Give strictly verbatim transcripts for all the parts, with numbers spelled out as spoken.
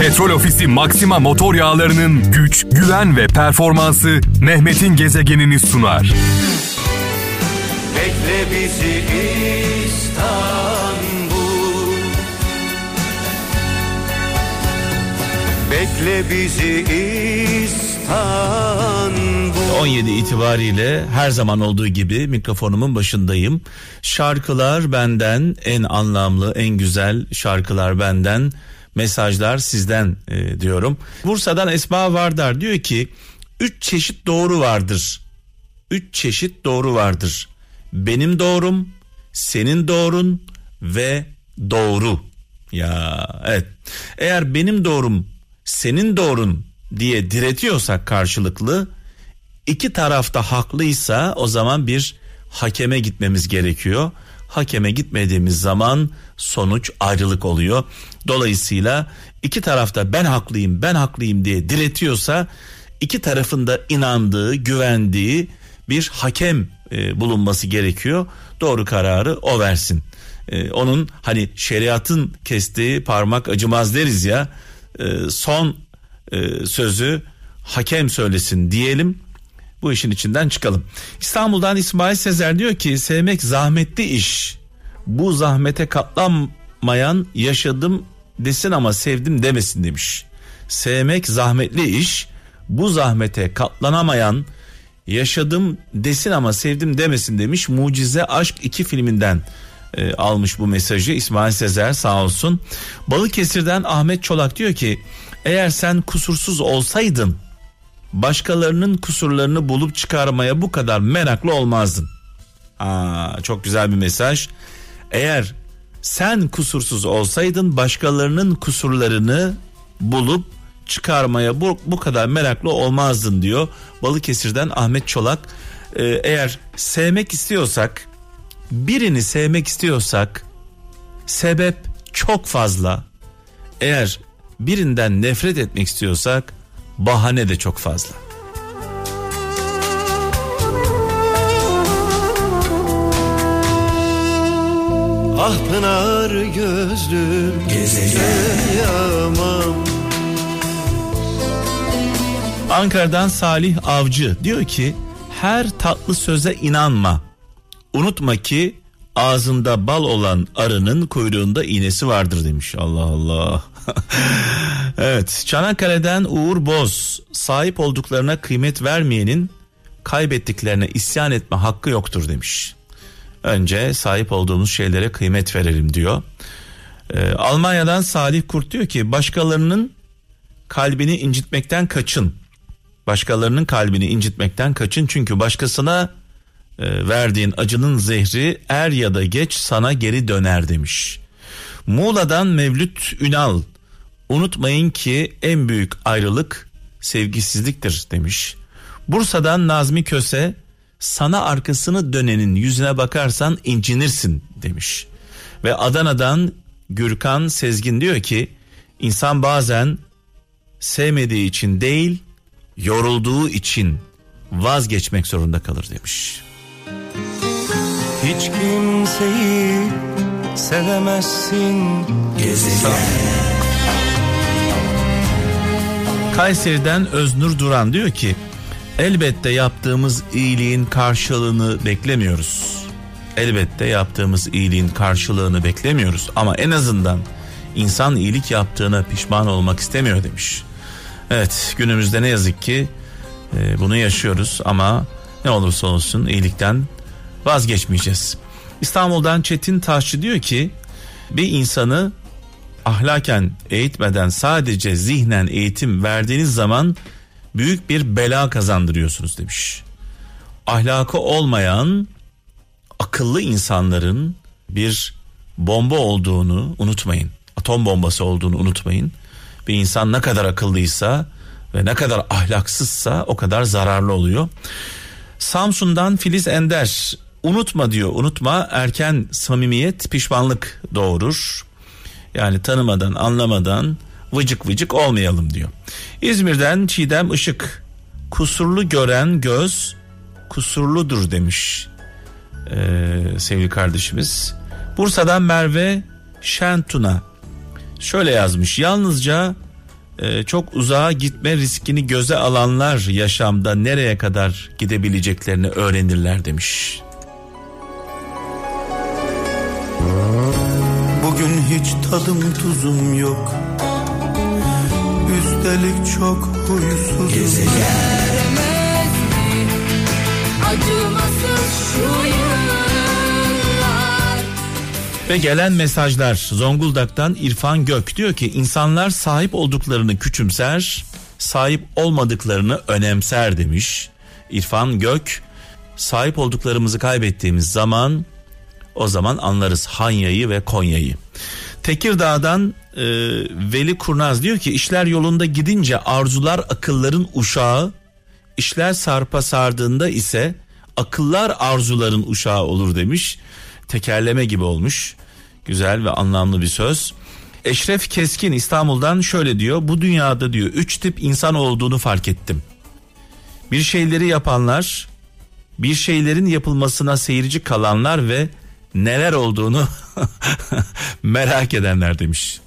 Petrol Ofisi Maxima motor yağlarının güç, güven ve performansı Mehmet'in gezegenini sunar. Bekle bizi İstanbul, bekle bizi İstanbul. on yedi itibariyle her zaman olduğu gibi mikrofonumun başındayım. Şarkılar benden, en anlamlı, en güzel şarkılar benden. Mesajlar sizden e, diyorum. Bursa'dan Esma Vardar diyor ki üç çeşit doğru vardır. Üç çeşit doğru vardır. Benim doğrum, senin doğrun ve doğru. Ya evet. Eğer benim doğrum, senin doğrun diye diretiyorsak karşılıklı, iki tarafta haklıysa o zaman bir hakeme gitmemiz gerekiyor. Hakeme gitmediğimiz zaman sonuç ayrılık oluyor. Dolayısıyla iki tarafta ben haklıyım, ben haklıyım diye diretiyorsa iki tarafın da inandığı, güvendiği bir hakem e, bulunması gerekiyor. Doğru kararı o versin. E, onun hani şeriatın kestiği parmak acımaz deriz ya. E, son e, sözü hakem söylesin diyelim. Bu işin içinden çıkalım. İstanbul'dan İsmail Sezer diyor ki sevmek zahmetli iş. Bu zahmete katlanmayan yaşadım desin ama sevdim demesin demiş. Sevmek zahmetli iş. Bu zahmete katlanamayan yaşadım desin ama sevdim demesin demiş. Mucize Aşk iki filminden e, almış bu mesajı İsmail Sezer, sağ olsun. Balıkesir'den Ahmet Çolak diyor ki eğer sen kusursuz olsaydın başkalarının kusurlarını bulup çıkarmaya bu kadar meraklı olmazdın. Aa, çok güzel bir mesaj. Eğer sen kusursuz olsaydın başkalarının kusurlarını bulup çıkarmaya bu, bu kadar meraklı olmazdın diyor Balıkesir'den Ahmet Çolak. Ee, eğer sevmek istiyorsak, birini sevmek istiyorsak sebep çok fazla. Eğer birinden nefret etmek istiyorsak bahane de çok fazla. Ah pınar gözlüm gezegen yamam. Ankara'dan Salih Avcı diyor ki her tatlı söze inanma. Unutma ki ağzında bal olan arının kuyruğunda iğnesi vardır demiş. Allah Allah. Evet, Çanakkale'den Uğur Boz, sahip olduklarına kıymet vermeyenin kaybettiklerine isyan etme hakkı yoktur demiş. Önce sahip olduğumuz şeylere kıymet verelim diyor. Ee, Almanya'dan Salih Kurt diyor ki başkalarının kalbini incitmekten kaçın. Başkalarının kalbini incitmekten kaçın çünkü başkasına e, verdiğin acının zehri er ya da geç sana geri döner demiş. Muğla'dan Mevlüt Ünal, unutmayın ki en büyük ayrılık sevgisizliktir demiş. Bursa'dan Nazmi Köse, sana arkasını dönenin yüzüne bakarsan incinirsin demiş. Ve Adana'dan Gürkan Sezgin diyor ki insan bazen sevmediği için değil, yorulduğu için vazgeçmek zorunda kalır demiş. Hiç kimseyi sevemezsin gezegen. Kayseri'den Öznur Duran diyor ki elbette yaptığımız iyiliğin karşılığını beklemiyoruz. Elbette yaptığımız iyiliğin karşılığını beklemiyoruz ama en azından insan iyilik yaptığına pişman olmak istemiyor demiş. Evet, günümüzde ne yazık ki e, bunu yaşıyoruz ama ne olursa olsun iyilikten vazgeçmeyeceğiz. İstanbul'dan Çetin Taşçı diyor ki bir insanı ahlaken eğitmeden sadece zihnen eğitim verdiğiniz zaman büyük bir bela kazandırıyorsunuz demiş. Ahlakı olmayan akıllı insanların bir bomba olduğunu unutmayın. Atom bombası olduğunu unutmayın. Bir insan ne kadar akıllıysa ve ne kadar ahlaksızsa o kadar zararlı oluyor. Samsun'dan Filiz Ender, unutma diyor. Unutma, erken samimiyet pişmanlık doğurur. Yani tanımadan, anlamadan vıcık vıcık olmayalım diyor. İzmir'den Çiğdem Işık, kusurlu gören göz kusurludur demiş ee, sevgili kardeşimiz. Bursa'dan Merve Şentuna, şöyle yazmış: yalnızca e, çok uzağa gitme riskini göze alanlar yaşamda nereye kadar gidebileceklerini öğrenirler demiş. Bugün hiç tadım tuzum yok, üstelik çok huysuzum. Gezegemez mi acımasız şu yıllar? Ve gelen mesajlar. Zonguldak'tan İrfan Gök diyor ki insanlar sahip olduklarını küçümser, sahip olmadıklarını önemser demiş. İrfan Gök, sahip olduklarımızı kaybettiğimiz zaman, o zaman anlarız Hanya'yı ve Konya'yı. Tekirdağ'dan e, Veli Kurnaz diyor ki işler yolunda gidince arzular akılların uşağı, işler sarpa sardığında ise akıllar arzuların uşağı olur demiş. Tekerleme gibi olmuş. Güzel ve anlamlı bir söz. Eşref Keskin İstanbul'dan şöyle diyor: bu dünyada diyor üç tip insan olduğunu fark ettim. Bir şeyleri yapanlar, bir şeylerin yapılmasına seyirci kalanlar ve neler olduğunu merak edenler demiş.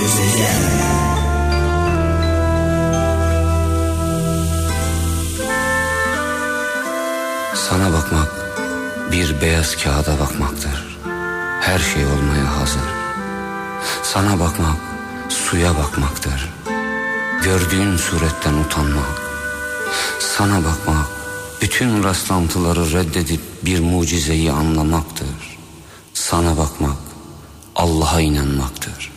Gezegen. Sana bakmak bir beyaz kağıda bakmaktır. Her şey olmaya hazır. Sana bakmak suya bakmaktır. Gördüğün suretten utanmak, sana bakmak, bütün rastlantıları reddedip bir mucizeyi anlamaktır. Sana bakmak, Allah'a inanmaktır.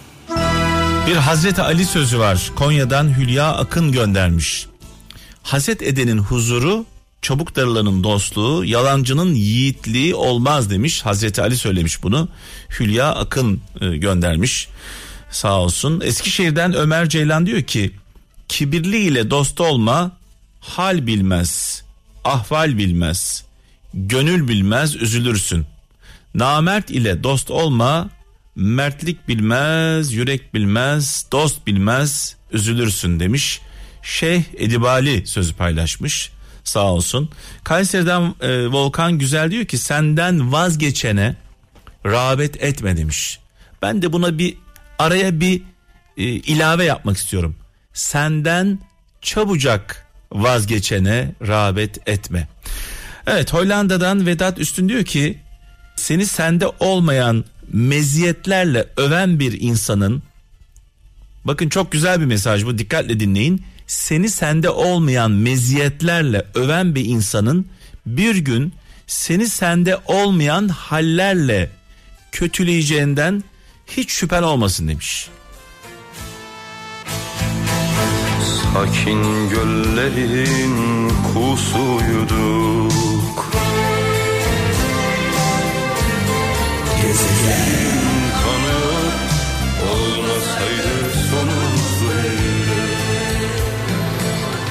Bir Hazreti Ali sözü var. Konya'dan Hülya Akın göndermiş. Haset edenin huzuru, çabuk darılanın dostluğu, yalancının yiğitliği olmaz demiş. Hazreti Ali söylemiş bunu. Hülya Akın göndermiş. Sağ olsun. Eskişehir'den Ömer Ceylan diyor ki kibirli ile dost olma, hal bilmez, ahval bilmez, gönül bilmez, üzülürsün. Namert ile dost olma, mertlik bilmez, yürek bilmez, dost bilmez, üzülürsün demiş. Şeyh Edibali sözü paylaşmış, sağ olsun. Kayseri'den e, Volkan Güzel diyor ki senden vazgeçene rağbet etme demiş. Ben de buna bir araya bir e, ilave yapmak istiyorum. Senden çabucak vazgeçene rağbet etme. Evet, Hollanda'dan Vedat Üstün diyor ki seni sende olmayan meziyetlerle öven bir insanın, bakın çok güzel bir mesaj bu, dikkatle dinleyin. Seni sende olmayan meziyetlerle öven bir insanın bir gün seni sende olmayan hallerle kötüleyeceğinden hiç şüphen olmasın demiş. Sakin göllerin kusuyduk, gezegen kanı olmasaydı sonumuzdu.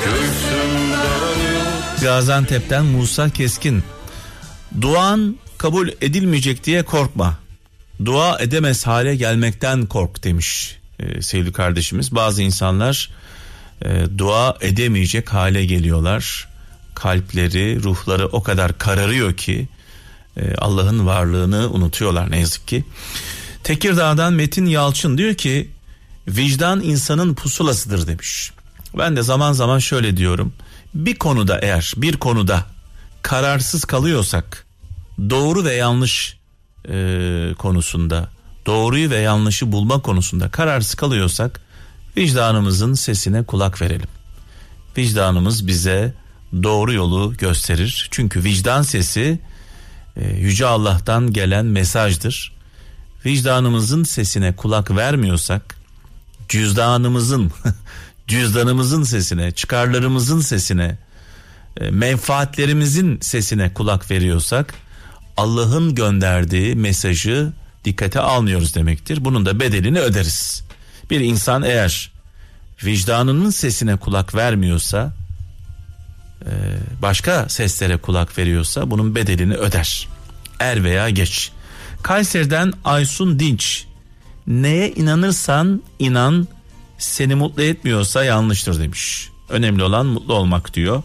Göğsümden... Gaziantep'ten Musa Keskin, duan kabul edilmeyecek diye korkma, dua edemez hale gelmekten kork demiş ee, sevgili kardeşimiz. Bazı insanlar E, dua edemeyecek hale geliyorlar. Kalpleri, ruhları o kadar kararıyor ki e, Allah'ın varlığını unutuyorlar ne yazık ki. Tekirdağ'dan Metin Yalçın diyor ki vicdan insanın pusulasıdır demiş. Ben de zaman zaman şöyle diyorum: bir konuda eğer bir konuda kararsız kalıyorsak, doğru ve yanlış e, konusunda, doğruyu ve yanlışı bulma konusunda kararsız kalıyorsak vicdanımızın sesine kulak verelim. Vicdanımız bize doğru yolu gösterir. Çünkü vicdan sesi Yüce Allah'tan gelen mesajdır. Vicdanımızın sesine kulak vermiyorsak, cüzdanımızın, cüzdanımızın sesine, çıkarlarımızın sesine, menfaatlerimizin sesine kulak veriyorsak, Allah'ın gönderdiği mesajı dikkate almıyoruz demektir. Bunun da bedelini öderiz. Bir insan eğer vicdanının sesine kulak vermiyorsa, başka seslere kulak veriyorsa bunun bedelini öder, er veya geç. Kayseri'den Aysun Dinç, neye inanırsan inan, seni mutlu etmiyorsa yanlıştır demiş. Önemli olan mutlu olmak diyor.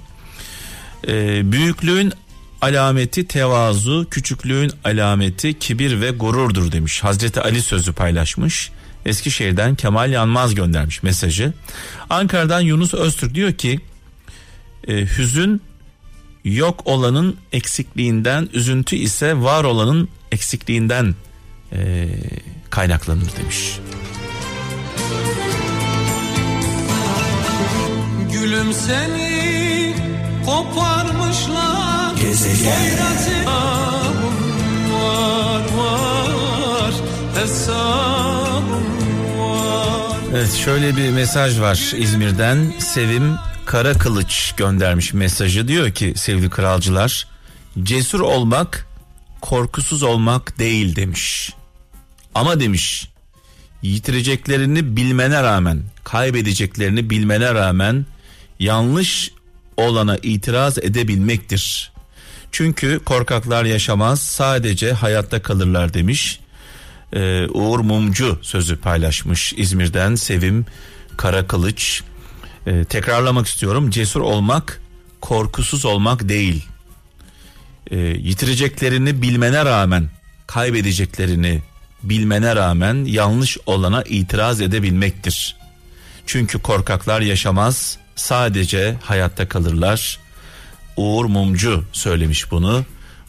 E, büyüklüğün alameti tevazu, küçüklüğün alameti kibir ve gururdur demiş. Hazreti Ali sözü paylaşmış. Eskişehir'den Kemal Yanmaz göndermiş mesajı. Ankara'dan Yunus Öztürk diyor ki e, hüzün yok olanın eksikliğinden, üzüntü ise var olanın eksikliğinden e, kaynaklanır demiş. Gülüm seni koparmışlar. Gezegen. Evet, şöyle bir mesaj var İzmir'den Sevim Karakılıç göndermiş mesajı, diyor ki sevgili kralcılar, cesur olmak korkusuz olmak değil demiş. Ama demiş, yitireceklerini bilmene rağmen, kaybedeceklerini bilmene rağmen yanlış olana itiraz edebilmektir. Çünkü korkaklar yaşamaz, sadece hayatta kalırlar demiş. Ee, Uğur Mumcu sözü paylaşmış İzmir'den Sevim Karakılıç. Ee, tekrarlamak istiyorum, cesur olmak korkusuz olmak değil. Ee, yitireceklerini bilmene rağmen, kaybedeceklerini bilmene rağmen yanlış olana itiraz edebilmektir. Çünkü korkaklar yaşamaz, sadece hayatta kalırlar. Uğur Mumcu söylemiş bunu.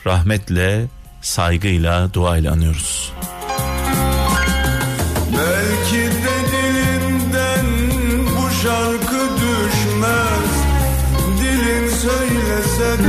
Rahmetle, saygıyla, duayla anıyoruz. Belki de dilimden bu şarkı düşmez, dilin söylese de...